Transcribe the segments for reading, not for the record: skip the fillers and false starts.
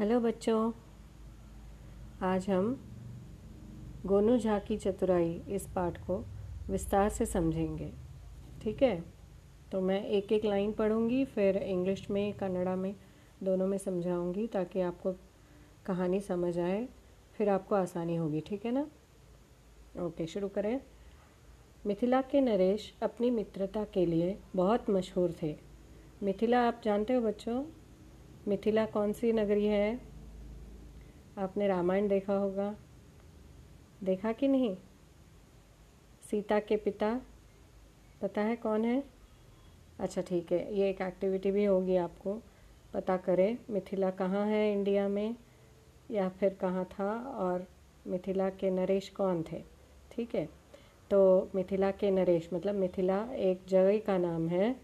Hello बच्चों, आज हम गोनू झा की चतुराई इस पाठ को विस्तार से समझेंगे। ठीक है, तो मैं एक एक लाइन पढ़ूंगी, फिर इंग्लिश में कन्नड़ा में दोनों में समझाऊंगी ताकि आपको कहानी समझ आए, फिर आपको आसानी होगी। ठीक है ना? ओके, शुरू करें। मिथिला के नरेश अपनी मित्रता के लिए बहुत मशहूर थे। मिथिला आप जानते हो बच्चों, मिथिला कौन सी नगरी है? आपने रामायण देखा होगा, देखा कि नहीं? सीता के पिता पता है कौन है? अच्छा ठीक है, ये एक एक्टिविटी भी होगी, आपको पता करें मिथिला कहाँ है इंडिया में या फिर कहाँ था, और मिथिला के नरेश कौन थे। ठीक है, तो मिथिला के नरेश मतलब मिथिला एक जगह का नाम है,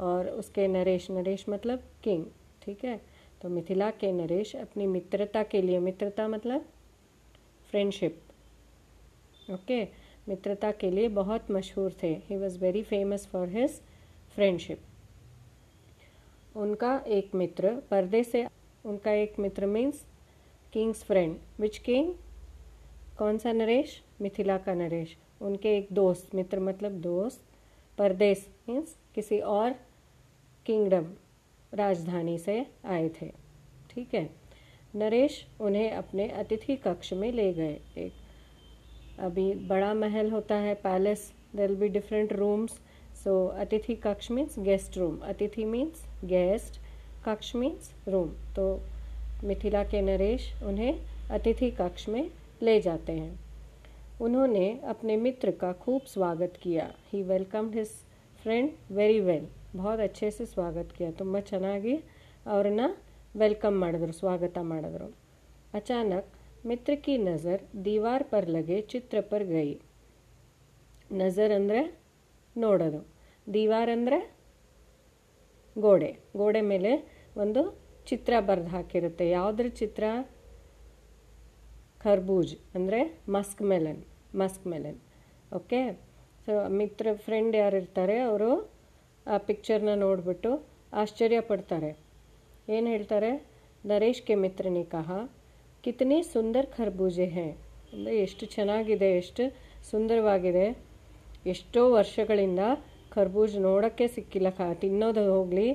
और उसके नरेश, नरेश मतलब किंग। ठीक है, तो मिथिला के नरेश अपनी मित्रता के लिए, मित्रता मतलब फ्रेंडशिप, ओके, मित्रता के लिए बहुत मशहूर थे। He was very famous for his friendship. उनका एक मित्र पर्दे से, उनका एक मित्र means king's friend, which king? कौन सा नरेश? मिथिला का नरेश। उनके एक दोस्त, मित्र मतलब दोस्त, परदेश मीन्स किसी और किंगडम, राजधानी से आए थे। ठीक है, नरेश उन्हें अपने अतिथि कक्ष में ले गए। एक अभी बड़ा महल होता है, palace, there will be different rooms, so अतिथि कक्ष मीन्स गेस्ट रूम, अतिथि मीन्स गेस्ट, कक्ष मीन्स रूम। तो मिथिला के नरेश उन्हें अतिथि कक्ष में ले जाते हैं। उन्होंने अपने मित्र का खूब स्वागत किया। He welcomed his friend very well, बहुत अच्छे से स्वागत किया। ತುಂಬ ಚೆನ್ನಾಗಿ ಅವ್ರನ್ನ ವೆಲ್ಕಮ್ ಮಾಡಿದ್ರು, ಸ್ವಾಗತ ಮಾಡಿದ್ರು। अचानक मित्र की नज़र दीवार पर लगे चित्र पर गई। नज़र ಅಂದರೆ ನೋಡೋದು, दीवार ಅಂದರೆ ಗೋಡೆ, ಗೋಡೆ ಮೇಲೆ ಒಂದು ಚಿತ್ರ ಬರೆದು ಹಾಕಿರುತ್ತೆ। ಯಾವುದ್ರ ಚಿತ್ರ? ಖರ್ಬೂಜ್ ಅಂದರೆ musk melon, musk melon, okay. So ಮಿತ್ರ ಫ್ರೆಂಡ್ ಯಾರು ಇರ್ತಾರೆ ಅವರು ಆ ಪಿಕ್ಚರ್ನ ನೋಡಿಬಿಟ್ಟು आश्चर्य पड़ता है। ಏನು ಹೇಳ್ತಾರೆ? नरेश के मित्र ने कहा, कितने सुंदर खरबूजे हैं, ಅಂದರೆ ಎಷ್ಟು ಚೆನ್ನಾಗಿದೆ, ಎಷ್ಟು ಸುಂದರವಾಗಿದೆ, ಎಷ್ಟೋ ವರ್ಷಗಳಿಂದ ಖರ್ಬೂಜ್ ನೋಡೋಕ್ಕೆ ಸಿಕ್ಕಿಲ್ಲ, ತಿನ್ನೋದು ಹೋಗಲಿ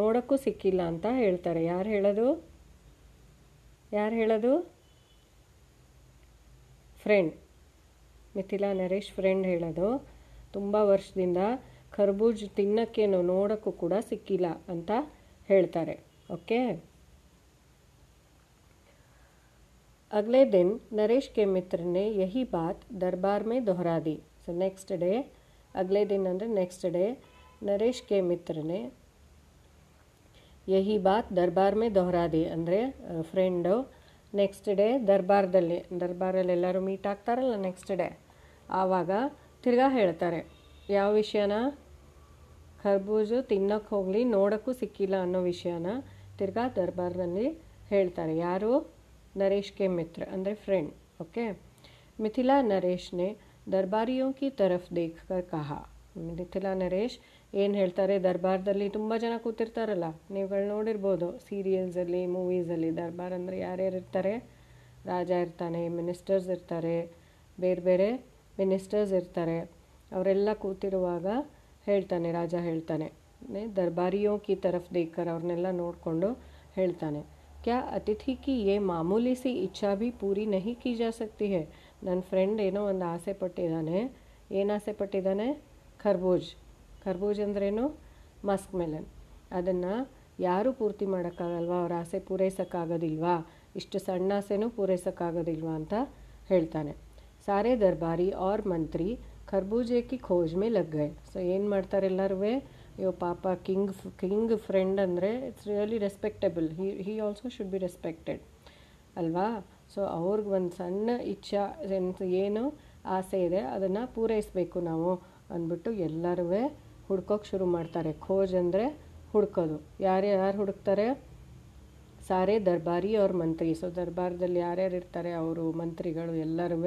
ನೋಡೋಕ್ಕೂ ಸಿಕ್ಕಿಲ್ಲ ಅಂತ ಹೇಳ್ತಾರೆ। ಯಾರು ಹೇಳೋದು? ಯಾರು ಹೇಳೋದು? ಫ್ರೆಂಡ್, ಮಿಥಿಲಾ ನರೇಶ್ ಫ್ರೆಂಡ್ ಹೇಳೋದು, ತುಂಬ ವರ್ಷದಿಂದ ಖರ್ಬೂಜ್ ತಿನ್ನಕ್ಕೇನು ನೋಡೋಕ್ಕೂ ಕೂಡ ಸಿಕ್ಕಿಲ್ಲ ಅಂತ ಹೇಳ್ತಾರೆ, ಓಕೆ। अगले दिन नरेश के मित्र ने यही बात दरबार में दोहरा दी। सो नेक्स्ट डे, अगले दिन अंदर नेक्स्ट डे, नरेश के मित्र ने यही बात दरबार में दोहरा दी अंदर फ्रेंड नेक्स्ट डे दरबारದಲ್ಲಿ, ದರ್ಬಾರಲ್ಲಿ ಎಲ್ಲರೂ ಮೀಟ್ ಆಗ್ತಾರಲ್ಲ ನೆಕ್ಸ್ಟ್ ಡೇ, ಆವಾಗ ತಿರ್ಗಾ ಹೇಳ್ತಾರೆ ಯಾವ ವಿಷಯನ? ಖರ್ಬೂಜು ತಿನ್ನಕ್ಕೆ ಹೋಗಲಿ ನೋಡೋಕ್ಕೂ ಸಿಕ್ಕಿಲ್ಲ ಅನ್ನೋ ವಿಷಯನ ತಿರ್ಗಾ ದರ್ಬಾರ್ನಲ್ಲಿ ಹೇಳ್ತಾರೆ। ಯಾರು? नरेश के मित्र ಅಂದರೆ फ्रेंड, ओके। मिथिला नरेश ने दरबारियों की तरफ देखकर कहा, मिथिला नरेश ಏನು ಹೇಳ್ತಾರೆ? ದರ್ಬಾರ್ದಲ್ಲಿ ತುಂಬ ಜನ ಕೂತಿರ್ತಾರಲ್ಲ, ನೀವುಗಳು ನೋಡಿರ್ಬೋದು ಸೀರಿಯಲ್ಸಲ್ಲಿ, ಮೂವೀಸಲ್ಲಿ, ದರ್ಬಾರ್ ಅಂದರೆ ಯಾರ್ಯಾರು ಇರ್ತಾರೆ? ರಾಜ ಇರ್ತಾನೆ, ಮಿನಿಸ್ಟರ್ಸ್ ಇರ್ತಾರೆ, ಬೇರೆ ಬೇರೆ ಮಿನಿಸ್ಟರ್ಸ್ ಇರ್ತಾರೆ, ಅವರೆಲ್ಲ ಕೂತಿರುವಾಗ ಹೇಳ್ತಾನೆ, ರಾಜ ಹೇಳ್ತಾನೆ ದರ್ಬಾರಿಯೋं की तरफ देखकर, ಅವ್ರನ್ನೆಲ್ಲ ನೋಡಿಕೊಂಡು ಹೇಳ್ತಾನೆ, क्या अतिथि की ये मामूली सी इच्छा भी पूरी नहीं की जा सकती है? ನನ್ನ ಫ್ರೆಂಡ್ ಏನೋ ಒಂದು ಆಸೆ ಪಟ್ಟಿದ್ದಾನೆ, ಏನು ಆಸೆ ಪಟ್ಟಿದ್ದಾನೆ? ಖರ್ಬೂಜ್, ಖರ್ಬೂಜ್ ಅಂದ್ರೇನು? ಮಸ್ಕ್ ಮೆಲನ್, ಅದನ್ನು ಯಾರೂ ಪೂರ್ತಿ ಮಾಡೋಕ್ಕಾಗಲ್ವಾ, ಅವ್ರ ಆಸೆ ಪೂರೈಸೋಕ್ಕಾಗೋದಿಲ್ವಾ, ಇಷ್ಟು ಸಣ್ಣ ಆಸೆನೂ ಪೂರೈಸೋಕ್ಕಾಗೋದಿಲ್ವಾ ಅಂತ ಹೇಳ್ತಾನೆ। सारे दरबारी और मंत्री खरबूजे की खोज में लग गए। सो ಏನು ಮಾಡ್ತಾರೆ ಎಲ್ಲರೂ? ಅಯ್ಯೋ ಪಾಪ, ಕಿಂಗ್ ಫ್ರೆಂಡ್ ಅಂದರೆ it's really respectable, he also should be respected ಅಲ್ವಾ? ಸೊ ಅವ್ರಿಗೆ ಒಂದು ಸಣ್ಣ ಇಚ್ಛಾ ಏನು ಆಸೆ ಇದೆ ಅದನ್ನು ಪೂರೈಸಬೇಕು ನಾವು ಅಂದ್ಬಿಟ್ಟು ಎಲ್ಲರೂ ಹುಡ್ಕೋಕೆ ಶುರು ಮಾಡ್ತಾರೆ। ಖೋಜ್ ಅಂದರೆ ಹುಡ್ಕೋದು, ಯಾರ್ಯಾರು ಹುಡುಕ್ತಾರೆ? ಸಾರೇ ದರ್ಬಾರಿ ಅವ್ರ ಮಂತ್ರಿ, ಸೊ ದರ್ಬಾರದಲ್ಲಿ ಯಾರ್ಯಾರು ಇರ್ತಾರೆ ಅವರು ಮಂತ್ರಿಗಳು ಎಲ್ಲರೂ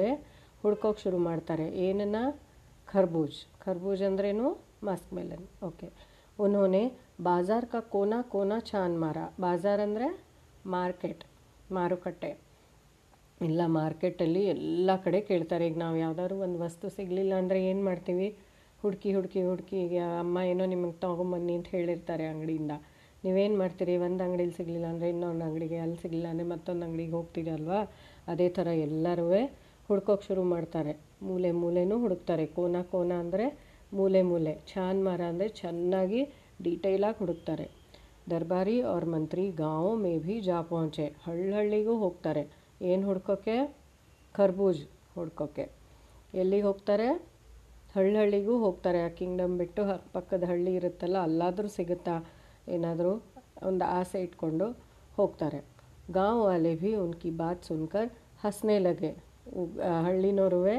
ಹುಡ್ಕೋಕೆ ಶುರು ಮಾಡ್ತಾರೆ। ಏನನ್ನು? खरबूज, खरबूज अंद्रेनो मस्क मेलन, ओके। उन्होंने बाज़ार का कोना कोना छान मारा, बाज़ार अंदर मार्केट, ಮಾರುಕಟ್ಟೆ ಇಲ್ಲ ಮಾರ್ಕೆಟಲ್ಲಿ ಎಲ್ಲ ಕಡೆ ಕೇಳ್ತಾರೆ. ಈಗ ನಾವು ಯಾವುದಾದ್ರು ಒಂದು ವಸ್ತು ಸಿಗಲಿಲ್ಲ ಅಂದರೆ ಏನು ಮಾಡ್ತೀವಿ, ಹುಡುಕಿ ಹುಡುಕಿ ಹುಡುಕಿ ಈಗ ಅಮ್ಮ ಏನೋ ನಿಮಗೆ ತಗೊಂಬನ್ನಿ ಅಂತ ಹೇಳಿರ್ತಾರೆ ಅಂಗಡಿಯಿಂದ. ನೀವೇನು ಮಾಡ್ತೀರಿ, ಒಂದು ಅಂಗಡಿಲಿ ಸಿಗಲಿಲ್ಲ ಅಂದರೆ ಇನ್ನೊಂದು ಅಂಗಡಿಗೆ, ಅಲ್ಲಿ ಸಿಗಲಿಲ್ಲ ಅಂದರೆ ಮತ್ತೊಂದು ಅಂಗಡಿಗೆ ಹೋಗ್ತೀರಲ್ವಾ. ಅದೇ ಥರ ಎಲ್ಲರೂ ಹುಡ್ಕೋಕೆ ಶುರು ಮಾಡ್ತಾರೆ, ಮೂಲೆ ಮೂಲೆನೂ ಹುಡುಕ್ತಾರೆ. ಕೋನ ಕೋನ ಅಂದರೆ ಮೂಲೆ ಮೂಲೆ, ಚಾನ್ ಮರ ಅಂದರೆ ಚೆನ್ನಾಗಿ ಡೀಟೇಲಾಗಿ ಹುಡುಕ್ತಾರೆ. ದರ್ಬಾರಿ ಅವ್ರ ಮಂತ್ರಿ ಗಾಂವ್ ಮೇ ಭಿ ಜಾ ಪಹಂಚೆ, ಹಳ್ಳಿಗೂ ಹೋಗ್ತಾರೆ. ಏನು ಹುಡ್ಕೋಕ್ಕೆ, ಖರ್ಬೂಜ್ ಹುಡ್ಕೋಕ್ಕೆ. ಎಲ್ಲಿಗೆ ಹೋಗ್ತಾರೆ, ಹಳ್ಳಿಗೂ ಹೋಗ್ತಾರೆ. ಆ ಕಿಂಗ್ಡಮ್ ಬಿಟ್ಟು ಪಕ್ಕದ ಹಳ್ಳಿ ಇರುತ್ತಲ್ಲ ಅಲ್ಲಾದರೂ ಸಿಗುತ್ತಾ ಏನಾದರೂ ಒಂದು ಆಸೆ ಇಟ್ಕೊಂಡು ಹೋಗ್ತಾರೆ. ಗಾಂವ್ ವಾಲೆ ಭಿ ಉನ್ಕಿ ಬಾತ್ ಸುನ್ಕರ್ ಹಸ್ನೆ ಲಗೆ, ಹಳ್ಳಿನೋರುವೆ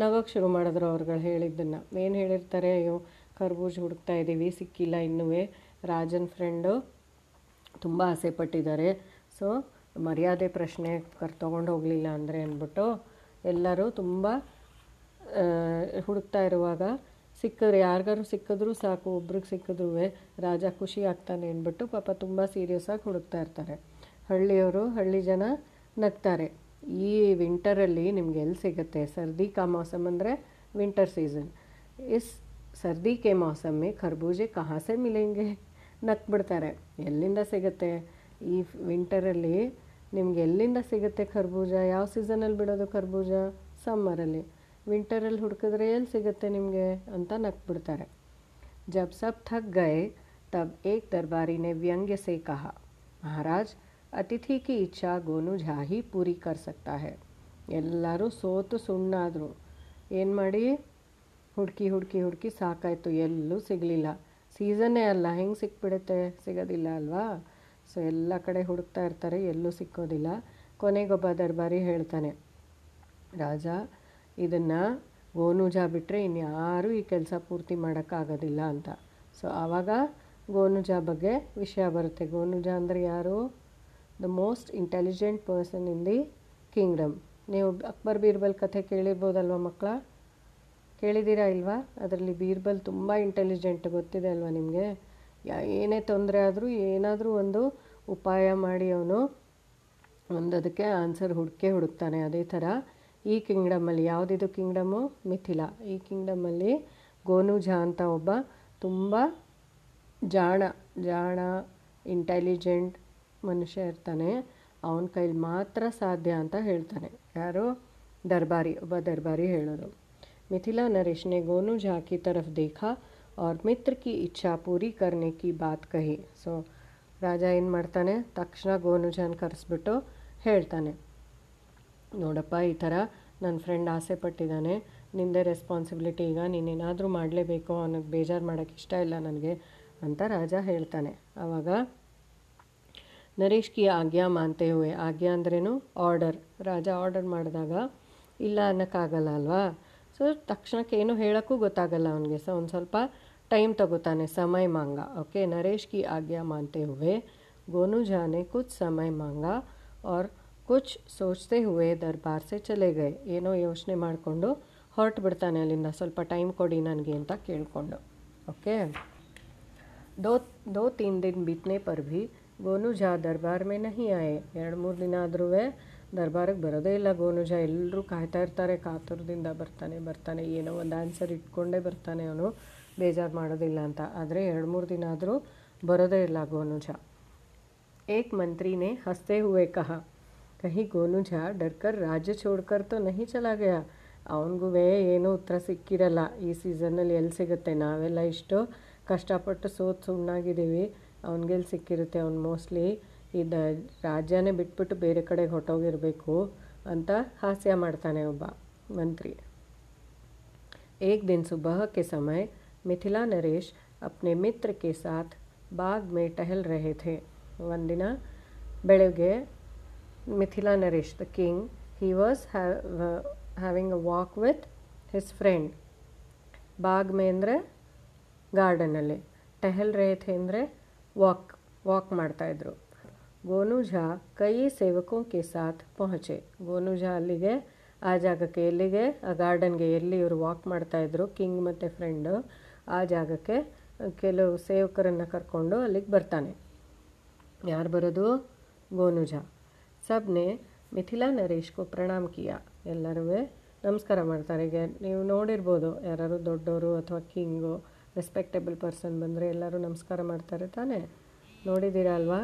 ನಗೋಕ್ಕೆ ಶುರು ಮಾಡಿದ್ರು ಅವ್ರುಗಳು ಹೇಳಿದ್ದನ್ನು. ಏನು ಹೇಳಿರ್ತಾರೆ, ಅಯ್ಯೋ ಖರ್ಬೂಜ್ ಹುಡುಕ್ತಾ ಇದ್ದೀವಿ ಸಿಕ್ಕಿಲ್ಲ, ಇನ್ನೂ ರಾಜನ ಫ್ರೆಂಡು ತುಂಬ ಆಸೆ ಪಟ್ಟಿದ್ದಾರೆ, ಸೊ ಮರ್ಯಾದೆ ಪ್ರಶ್ನೆ ತೊಗೊಂಡು ಹೋಗಲಿಲ್ಲ ಅಂದರೆ ಅಂದ್ಬಿಟ್ಟು ಎಲ್ಲರೂ ತುಂಬ ಹುಡುಕ್ತಾ ಇರುವಾಗ ಸಿಕ್ಕಿದ್ರೆ, ಯಾರಿಗಾರು ಸಿಕ್ಕಿದ್ರೂ ಸಾಕು, ಒಬ್ರಿಗೆ ಸಿಕ್ಕಿದ್ರೂ ರಾಜ ಖುಷಿ ಆಗ್ತಾನೆ ಅಂದ್ಬಿಟ್ಟು ಪಾಪ ತುಂಬ ಸೀರಿಯಸ್ ಆಗಿ ಹುಡುಕ್ತಾ ಇರ್ತಾರೆ. ಹಳ್ಳಿಯವರು, ಹಳ್ಳಿ ಜನ ನಗ್ತಾರೆ, ಈ ವಿಂಟರಲ್ಲಿ ನಿಮ್ಗೆ ಎಲ್ಲಿ ಸಿಗುತ್ತೆ, ಸರ್ದಿ ಕಾ ಮೌಸಮ್ ಅಂದರೆ ವಿಂಟರ್ ಸೀಸನ್, ಇಸ್ ಸರ್ದಿ ಕೆ ಮೌಸಮ್ ಮೇ ಖರ್ಬೂಜೆ ಕಹಾಸೆ ಮಿಲೆಂಗೆ, ನಕ್ಬಿಡ್ತಾರೆ. ಎಲ್ಲಿಂದ ಸಿಗುತ್ತೆ ಈ ವಿಂಟರಲ್ಲಿ ನಿಮ್ಗೆ, ಎಲ್ಲಿಂದ ಸಿಗುತ್ತೆ ಖರ್ಬೂಜ, ಯಾವ ಸೀಸನಲ್ಲಿ ಬಿಡೋದು ಖರ್ಬೂಜ, ಸಮ್ಮರಲ್ಲಿ, ವಿಂಟರಲ್ಲಿ ಹುಡುಕಿದ್ರೆ ಎಲ್ಲಿ ಸಿಗುತ್ತೆ ನಿಮಗೆ ಅಂತ ನಕ್ಬಿಡ್ತಾರೆ. ಜಬ್ ಸಬ್ ಥಕ್ ಗಯೆ ತಬ್ ಏಕ್ ದರ್ಬಾರಿನೇ ವ್ಯಂಗ್ಯ ಸೇ ಕಹಾ, ಮಹಾರಾಜ್ ಅತಿಥಿ ಕಿ ಇಚ್ಛಾ ಗೋನೂ ಝಾ ಹಿ ಪೂರಿ ಕರ್ ಸಕ್ತಾ ಹೈ. ಎಲ್ಲರೂ ಸೋತು ಸುಣ್ಣಾದರು, ಏನು ಮಾಡಿ ಹುಡುಕಿ ಹುಡುಕಿ ಹುಡುಕಿ ಸಾಕಾಯಿತು, ಎಲ್ಲೂ ಸಿಗಲಿಲ್ಲ. ಸೀಸನ್ನೇ ಅಲ್ಲ, ಹೆಂಗೆ ಸಿಕ್ಬಿಡುತ್ತೆ, ಸಿಗೋದಿಲ್ಲ ಅಲ್ವಾ. ಸೊ ಎಲ್ಲ ಕಡೆ ಹುಡುಕ್ತಾ ಇರ್ತಾರೆ, ಎಲ್ಲೂ ಸಿಕ್ಕೋದಿಲ್ಲ. ಕೊನೆಗೊಬ್ಬ ದರ್ಬಾರಿ ಹೇಳ್ತಾನೆ, ರಾಜ ಇದನ್ನು ಗೋನೂ ಝಾ ಬಿಟ್ಟರೆ ಇನ್ಯಾರೂ ಈ ಕೆಲಸ ಪೂರ್ತಿ ಮಾಡೋಕ್ಕಾಗೋದಿಲ್ಲ ಅಂತ. ಸೊ ಆವಾಗ ಗೋನೂ ಝಾ ಬಗ್ಗೆ ವಿಷಯ ಬರುತ್ತೆ. ಗೋನೂ ಝಾ ಅಂದರೆ ಯಾರು, the most intelligent person in the kingdom. ನೀವು ಅಕ್ಬರ್ ಬೀರ್ಬಲ್ ಕಥೆ ಕೇಳಿರ್ಬೋದಲ್ವ ಮಕ್ಕಳ, ಕೇಳಿದ್ದೀರಾ ಇಲ್ವಾ. ಅದರಲ್ಲಿ ಬೀರ್ಬಲ್ ತುಂಬ ಇಂಟೆಲಿಜೆಂಟ್, ಗೊತ್ತಿದೆ ಅಲ್ವಾ ನಿಮಗೆ. ಏನೇ ತೊಂದರೆ ಆದರೂ ಏನಾದರೂ ಒಂದು ಉಪಾಯ ಮಾಡಿ ಅವನು ಒಂದದಕ್ಕೆ ಆನ್ಸರ್ ಹುಡುಕ್ತಾನೆ. ಅದೇ ಥರ ಈ ಕಿಂಗ್ಡಮಲ್ಲಿ, ಯಾವುದಿದು ಕಿಂಗ್ಡಮು, ಮಿಥಿಲಾ. ಈ ಕಿಂಗ್ಡಮಲ್ಲಿ ಗೋನೂ ಝಾ ಅಂತ ಒಬ್ಬ ತುಂಬ ಜಾಣ ಇಂಟೆಲಿಜೆಂಟ್ ಮನುಷ್ಯ ಇರ್ತಾನೆ. ಅವನ ಕೈಲಿ ಮಾತ್ರ ಸಾಧ್ಯ ಅಂತ ಹೇಳ್ತಾನೆ ಯಾರು, ದರ್ಬಾರಿ, ಒಬ್ಬ ದರ್ಬಾರಿ ಹೇಳೋದು. ಮಿಥಿಲಾ ನರೇಶ್ನೆ ಗೋನೂ ಝಾ ಕಿ ತರಫ್ ದೇಖಾ और मित्र की इच्छा पूरी करने की बात कही. सो ರಾಜ ಏನು ಮಾಡ್ತಾನೆ, ತಕ್ಷಣ ಗೋನೂ ಝಾನ ಕರೆಸ್ಬಿಟ್ಟು ಹೇಳ್ತಾನೆ, ನೋಡಪ್ಪ ಈ ಥರ ನನ್ನ ಫ್ರೆಂಡ್ ಆಸೆ ಪಟ್ಟಿದ್ದಾನೆ, ನಿಂದೆ ರೆಸ್ಪಾನ್ಸಿಬಿಲಿಟಿ, ಈಗ ನೀನೇನಾದರೂ ಮಾಡಲೇಬೇಕು, ಅವನಿಗೆ ಬೇಜಾರು ಮಾಡೋಕ್ಕೆ ಇಷ್ಟ ಇಲ್ಲ ನನಗೆ ಅಂತ ರಾಜ ಹೇಳ್ತಾನೆ. ಆವಾಗ ನರೇಶ್ ಕಿ ಆಜ್ಞಾ ಮಾನ್ತೆ ಹುವೆ, ಆಜ್ಞಾ ಅಂದ್ರೇನು, ಆರ್ಡರ್. ರಾಜ ಆರ್ಡರ್ ಮಾಡಿದಾಗ ಇಲ್ಲ ಅನ್ನೋಕ್ಕಾಗಲ್ಲ ಅಲ್ವಾ. ಸೊ ತಕ್ಷಣಕ್ಕೆ ಏನು ಹೇಳೋಕ್ಕೂ ಗೊತ್ತಾಗಲ್ಲ ಅವನಿಗೆ, ಸೊ ಒಂದು ಸ್ವಲ್ಪ ಟೈಮ್ ತಗೋತಾನೆ, ಸಮಯ ಮಾಂಗ. ಓಕೆ, ನರೇಶ್ ಕಿ ಆಜ್ಞಾ ಮಾನ್ತೆ ಹುವೆ ಗೋನೂ ಝಾನೆ ಕುಚ್ ಸಮಯ ಮಾಂಗ और कुछ सोचते हुए दरबार से चले गए. ಏನೋ ಯೋಚನೆ ಮಾಡಿಕೊಂಡು ಹೊರಟು ಬಿಡ್ತಾನೆ ಅಲ್ಲಿಂದ, ಸ್ವಲ್ಪ ಟೈಮ್ ಕೊಡಿ ನನಗೆ ಅಂತ ಕೇಳಿಕೊಂಡು. ಓಕೆ, दो तीन दिन बीतने पर भी ಗೋನೂ ಝಾ ದರ್ಬಾರ್ ಮೇ ನಹಿ ಆಯೆ. 2-3 ದಿನ ಆದರೂ ದರ್ಬಾರಿಗೆ ಬರೋದೇ ಇಲ್ಲ ಗೋನೂ ಝಾ. ಎಲ್ಲರೂ ಕಾಯ್ತಾ ಇರ್ತಾರೆ, ಕಾತುರದಿಂದ ಬರ್ತಾನೆ, ಏನೋ ಒಂದು ಆನ್ಸರ್ ಇಟ್ಕೊಂಡೇ ಬರ್ತಾನೆ ಅವನು, ಬೇಜಾರು ಮಾಡೋದಿಲ್ಲ ಅಂತ. ಆದರೆ 2-3 ದಿನ ಆದರೂ ಬರೋದೇ ಇಲ್ಲ ಗೋನೂ ಝಾ. ಏಕ್ ಮಂತ್ರಿನೇ ಹಸ್ತೆ ಹುವೆ ಕಹಾ ಕಹಿ ಗೋನೂ ಝಾ ಡರ್ಕರ್ ರಾಜ್ಯ ಚೋಡ್ಕರ್ ತೋ ನಹಿ ಚಲಾ ಗಯಾ. ಅವನಿಗೂ ಏನೂ ಉತ್ತರ ಸಿಕ್ಕಿರಲ್ಲ, ಈ ಸೀಸನ್ನಲ್ಲಿ ಎಲ್ಲಿ ಸಿಗುತ್ತೆ, ನಾವೆಲ್ಲ ಇಷ್ಟು ಕಷ್ಟಪಟ್ಟು ಸೋತು ಸುಣ್ಣಾಗಿದ್ದೀವಿ, ಅವನಿಗೆಲ್ಲಿ ಸಿಕ್ಕಿರುತ್ತೆ, ಅವ್ನು ಮೋಸ್ಟ್ಲಿ ಇದು ರಾಜ್ಯನೇ ಬಿಟ್ಬಿಟ್ಟು ಬೇರೆ ಕಡೆಗೆ ಹೊಟ್ಟೋಗಿರಬೇಕು ಅಂತ ಹಾಸ್ಯ ಮಾಡ್ತಾನೆ ಒಬ್ಬ ಮಂತ್ರಿ. ಏಕ್ ದಿನ ಸುಬಹಕ್ಕೆ ಸಮಯ ಮಿಥಿಲಾ ನರೇಶ್ ಅಪ್ನೆ ಮಿತ್ರ ಕೆ ಸಾಥ್ ಬಾಗ್ ಮೇ ಟಹಲ್ ರಹೆ ಥೆ. ಒಂದಿನ ಬೆಳಗ್ಗೆ Mithila Naresh the king he was having a walk with his friend. ಬಾಗ್ ಮೇ ಅಂದರೆ ಗಾರ್ಡನಲ್ಲಿ, ಟಹಲ್ ರಹೆ ಥೆ ಅಂದರೆ ವಾಕ್ ಮಾಡ್ತಾಯಿದ್ರು. ಗೋನೂ ಝಾ ಕೈ ಸೇವಕೋ ಕೆ ಸಾಥ್ ಪಹಂಚೆ. ಗೋನೂ ಝಾ ಅಲ್ಲಿಗೆ, ಆ ಜಾಗಕ್ಕೆ, ಎಲ್ಲಿಗೆ, ಆ ಗಾರ್ಡನ್ಗೆ ಎಲ್ಲಿ ಇವರು ವಾಕ್ ಮಾಡ್ತಾಯಿದ್ರು ಕಿಂಗ್ ಮತ್ತು ಫ್ರೆಂಡು, ಆ ಜಾಗಕ್ಕೆ ಕೆಲವು ಸೇವಕರನ್ನು ಕರ್ಕೊಂಡು ಅಲ್ಲಿಗೆ ಬರ್ತಾನೆ. ಯಾರು ಬರೋದು, ಗೋನೂ ಝಾ. सबने ಮಿಥಿಲಾ ನರೇಶ್ಗೂ प्रणाम किया। ಎಲ್ಲರೂ ನಮಸ್ಕಾರ ಮಾಡ್ತಾರೆ। ನೀವು ನೋಡಿರಬಹುದು ಯಾರಾದರೂ ದೊಡ್ಡವರು ಅಥವಾ ಕಿಂಗು ರೆಸ್ಪೆಕ್ಟೇಬಲ್ ಪರ್ಸನ್ ಬಂದರೆ ಎಲ್ಲರೂ ನಮಸ್ಕಾರ ಮಾಡ್ತಾರೆ ತಾನೇ, ನೋಡಿದಿರಲ್ವಾ?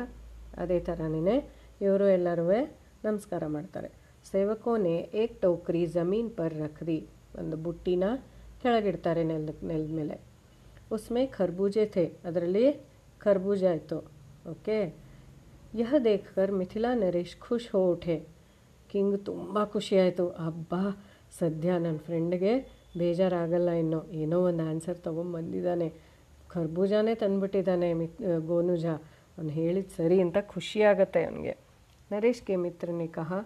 ಅದೇ ಥರನೇ ಇವರು ಎಲ್ಲರೂ ನಮಸ್ಕಾರ ಮಾಡ್ತಾರೆ। ಸೇವಕೋನೆ ಏಕ್ ಟೋಕ್ರಿ ಜಮೀನ್ ಪರ್ ರಖ್ದಿ, ಒಂದು ಬುಟ್ಟಿನ ಕೆಳಗಿಡ್ತಾರೆ ನೆಲದ ಮೇಲೆ। ಉಸ್ಮೆ ಖರ್ಬೂಜೆ ಥೆ, ಅದರಲ್ಲಿ ಖರ್ಬೂಜ ಇತ್ತು। ಓಕೆ, यह देखकर ಮಿಥಿಲಾ ನರೇಶ್ खुश हो उठे। किंग ತುಂಬ ಖುಷಿಯಾಯಿತು। ಅಬ್ಬಾ, ಸದ್ಯ ನನ್ನ ಫ್ರೆಂಡ್ಗೆ ಬೇಜಾರಾಗಲ್ಲ, ಇನ್ನು ಏನೋ ಒಂದು ಆನ್ಸರ್ ತಗೊಂಬಂದಿದ್ದಾನೆ, ಖರ್ಬೂಜಾನೇ ತಂದುಬಿಟ್ಟಿದ್ದಾನೆ गोनू झा, ಅವನು ಹೇಳಿದ ಸರಿ ಅಂತ ಖುಷಿಯಾಗತ್ತೆ ಅವನಿಗೆ। ನರೇಶ್ के मित्र ने कहा,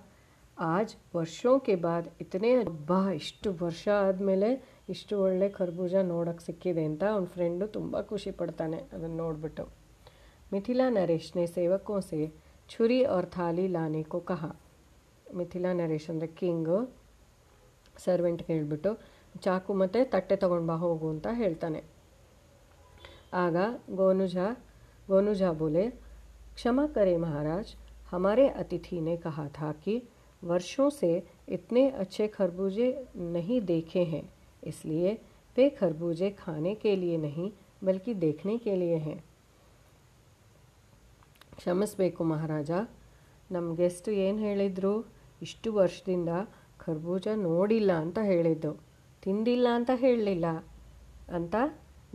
आज वर्षों के बाद इतने अब्बा ಇಷ್ಟು ವರ್ಷ ಆದಮೇಲೆ ಇಷ್ಟು ಒಳ್ಳೆ ಖರ್ಬೂಜ ನೋಡಕ್ಕೆ ಸಿಕ್ಕಿದೆ ಅಂತ ಅವನ ಫ್ರೆಂಡು ತುಂಬ ಖುಷಿ ಪಡ್ತಾನೆ ಅದನ್ನು ನೋಡಿಬಿಟ್ಟು। मिथिला नरेश ने सेवकों से छुरी और थाली लाने को कहा। मिथिला नरेश अंदर किंग सर्वेंट हेबिटो चाकु मत तटे तक होगु अंत हेल्ताने। आग गोनू झा बोले, क्षमा करें महाराज, हमारे अतिथि ने कहा था कि वर्षों से इतने अच्छे खरबूजे नहीं देखे हैं, इसलिए वे खरबूजे खाने के लिए नहीं बल्कि देखने के लिए हैं। ಕ್ಷಮಿಸಬೇಕು ಮಹಾರಾಜ, ನಮ್ಮ ಗೆಸ್ಟ್ ಏನು ಹೇಳಿದ್ರು, ಇಷ್ಟು ವರ್ಷದಿಂದ ಖರ್ಬೂಜ ನೋಡಿಲ್ಲ ಅಂತ ಹೇಳಿದ್ದು, ತಿಂದಿಲ್ಲ ಅಂತ ಹೇಳಲಿಲ್ಲ ಅಂತ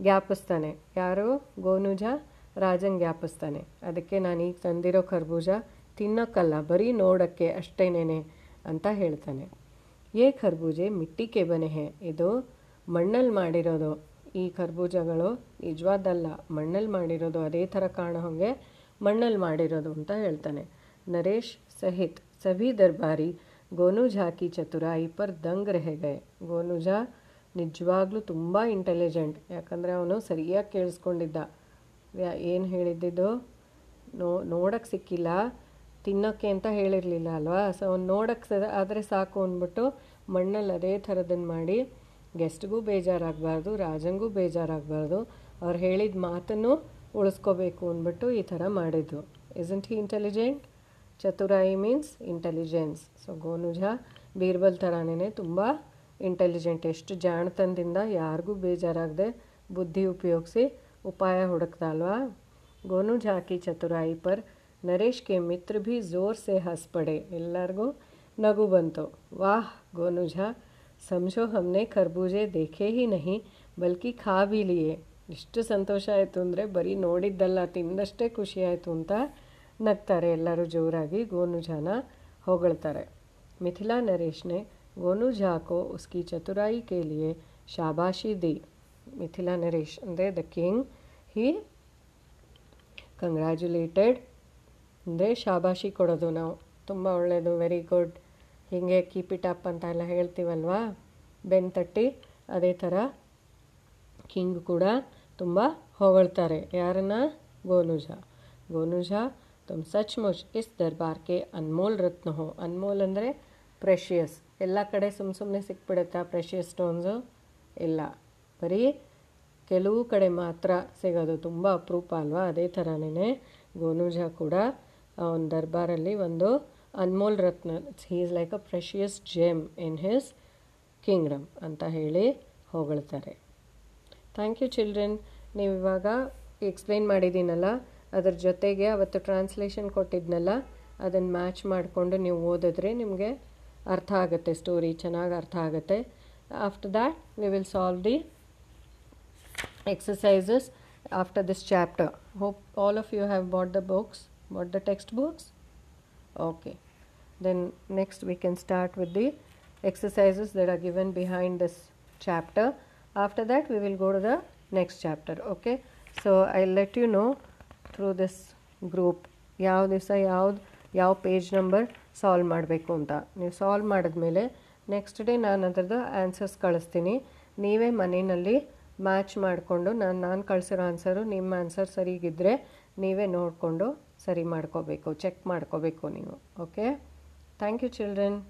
ಜ್ಞಾಪಿಸ್ತಾನೆ ಯಾರು? गोनू झा ರಾಜನ್ ಜ್ಞಾಪಿಸ್ತಾನೆ। ಅದಕ್ಕೆ ನಾನೀಗ ತಂದಿರೋ ಖರ್ಬೂಜ ತಿನ್ನೋಕ್ಕಲ್ಲ, ಬರೀ ನೋಡೋಕ್ಕೆ ಅಷ್ಟೇನೇನೆ ಅಂತ ಹೇಳ್ತಾನೆ। ಈ ಖರ್ಬೂಜೆ ಮಿಟ್ಟಿಕೆ ಬನೆ ಹೇ, ಇದು ಮಣ್ಣಲ್ಲಿ ಮಾಡಿರೋದು, ಈ ಖರ್ಬೂಜಗಳು ನಿಜವಾದಲ್ಲ, ಮಣ್ಣಲ್ಲಿ ಮಾಡಿರೋದು, ಅದೇ ಥರ ಕಾಣೋ ಹಾಗೆ मण्डल माडिरोदु अंत हेळ्ताने। नरेश सहित सभी दरबारी गोनू झा की चतुराई पर दंग रह गए। गोनू झा निजवाग्लू तुम्बा इंटेलिजेंट, ಯಾಕಂದ್ರೆ ಅವನು ಸರಿಯಾಗಿ ಕೇಳಿಸ್ಕೊಂಡಿದ್ದ। ಏನು ಹೇಳಿದ್ದಿದ್ದು, ನೋಡಕ್ಕೆ ಸಿಕ್ಕಿಲ್ಲ, ತಿನ್ನೋಕೆ ಅಂತ ಹೇಳಿರಲಿಲ್ಲ ಅಲ್ವಾ, ಸೊ ಅವನು ನೋಡಕ್ಕೆ ಆದರೆ ಸಾಕು ಅಂದ್ಬಿಟ್ಟು ಮಣ್ಣಲ್ಲಿ ಅದೇ ಥರದನ್ನು ಮಾಡಿ ಗೆಸ್ಟ್ಗೂ ಬೇಜಾರಾಗಬಾರ್ದು, ರಾಜಂಗೂ ಬೇಜಾರಾಗಬಾರ್ದು, ಅವ್ರು ಹೇಳಿದ ಮಾತನ್ನು ಉಳಿಸ್ಕೋಬೇಕು ಅಂದ್ಬಿಟ್ಟು ಈ ಥರ ಮಾಡಿದ್ದು। Isn't he intelligent? ಚತುರಾಯಿ means intelligence. So Gonu Jha Birbal ಥರನೇ ತುಂಬ ಇಂಟೆಲಿಜೆಂಟ್, ಎಷ್ಟು ಜಾಣತನದಿಂದ ಯಾರಿಗೂ ಬೇಜಾರಾಗದೆ ಬುದ್ಧಿ ಉಪಯೋಗಿಸಿ ಉಪಾಯ ಹುಡುಕ್ತಾ ಅಲ್ವಾ। गोनू झा की चतुराई पर नरेश के मित्र भी जोर से हंस पड़े। ಎಲ್ಲರಿಗೂ ನಗು ಬಂತು। वाह गोनू झा, समझो हमने खरबूजे देखे ही नहीं बल्कि खा भी लिए। ಇಷ್ಟು ಸಂತೋಷ ಆಯಿತು ಅಂದರೆ ಬರೀ ನೋಡಿದ್ದಲ್ಲ, ತಿಂದಷ್ಟೇ ಖುಷಿಯಾಯಿತು ಅಂತ ನಗ್ತಾರೆ ಎಲ್ಲರೂ, ಜೋರಾಗಿ गोनू झा ಹೊಗಳ್ತಾರೆ। ಮಿಥಿಲಾ ನರೇಶ್ ने गोनू झा को उसकी चतुराई के लिए शाबाशी दी। ಮಿಥಿಲಾ ನರೇಶ್ ಅಂದರೆ द किंग, ही ಕಂಗ್ರ್ಯಾಚುಲೇಟೆಡ್ ಅಂದರೆ ಶಾಬಾಷಿ ಕೊಡೋದು, ನಾವು ತುಂಬ ಒಳ್ಳೆಯದು, ವೆರಿ ಗುಡ್, ಹೀಗೆ ಕೀಪ್ ಇಟ್ ಅಪ್ ಅಂತ ಎಲ್ಲ ಹೇಳ್ತೀವಲ್ವಾ, ಬೆನ್ ತಟ್ಟಿ ಅದೇ ಥರ किंग कूड़ा तुम्बा होगलतारे यारना गोनू झा तुम सचमुच इस दरबार के अनमोल रत्न हो। अनमोल अंदरे प्रेशियस, एल्ला कड़े सुम्सुम्ने सिक्बिडुत्ता प्रेशियस स्टोन्स इल्ल, बरी केलवु कड़े मात्र सिगोदु, तुम्बा अप्रूप अल्वा, अदे थरने गोनू झा कूड़ा अवन दरबारल्ली ओंदु अनमोल रत्न, he is like a precious gem in his kingdom अंत हेळि होगलतारे। Thank you children. ನೀವಿವಾಗ ಎಕ್ಸ್ಪ್ಲೇನ್ ಮಾಡಿದ್ದೀನಲ್ಲ, ಅದರ ಜೊತೆಗೆ ಅವತ್ತು ಟ್ರಾನ್ಸ್ಲೇಷನ್ ಕೊಟ್ಟಿದ್ನಲ್ಲ, ಅದನ್ನು ಮ್ಯಾಚ್ ಮಾಡಿಕೊಂಡು ನೀವು ಓದಿದ್ರೆ ನಿಮಗೆ ಅರ್ಥ ಆಗುತ್ತೆ, ಸ್ಟೋರಿ ಚೆನ್ನಾಗಿ ಅರ್ಥ ಆಗುತ್ತೆ. After that we will solve the exercises after this chapter. Hope all of you have bought the text books. Okay, then next we can start with the exercises that are given behind this chapter. After that we will go to the next chapter. Okay, so I'll let you know through this group yav divasa yav page number solve ಮಾಡಬೇಕು ಅಂತ. ನೀವು solve ಮಾಡಿದ ಮೇಲೆ next day ನಾನು ಅದರದ answers ಕಳಿಸ್ತೀನಿ. ನೀವೇ ಮನೆಯಲ್ಲಿ ಮ್ಯಾಚ್ ಮಾಡಿಕೊಂಡು ನಾನು ಕಳಿಸಿರೋ ಆನ್ಸರು ನಿಮ್ಮ ಆನ್ಸರ್ ಸರಿಗಿದ್ರೆ ನೀವೇ ನೋಡಿಕೊಂಡು ಸರಿ ಮಾಡ್ಕೋಬೇಕು, ಚೆಕ್ ಮಾಡ್ಕೋಬೇಕು ನೀವು. Okay, thank you children.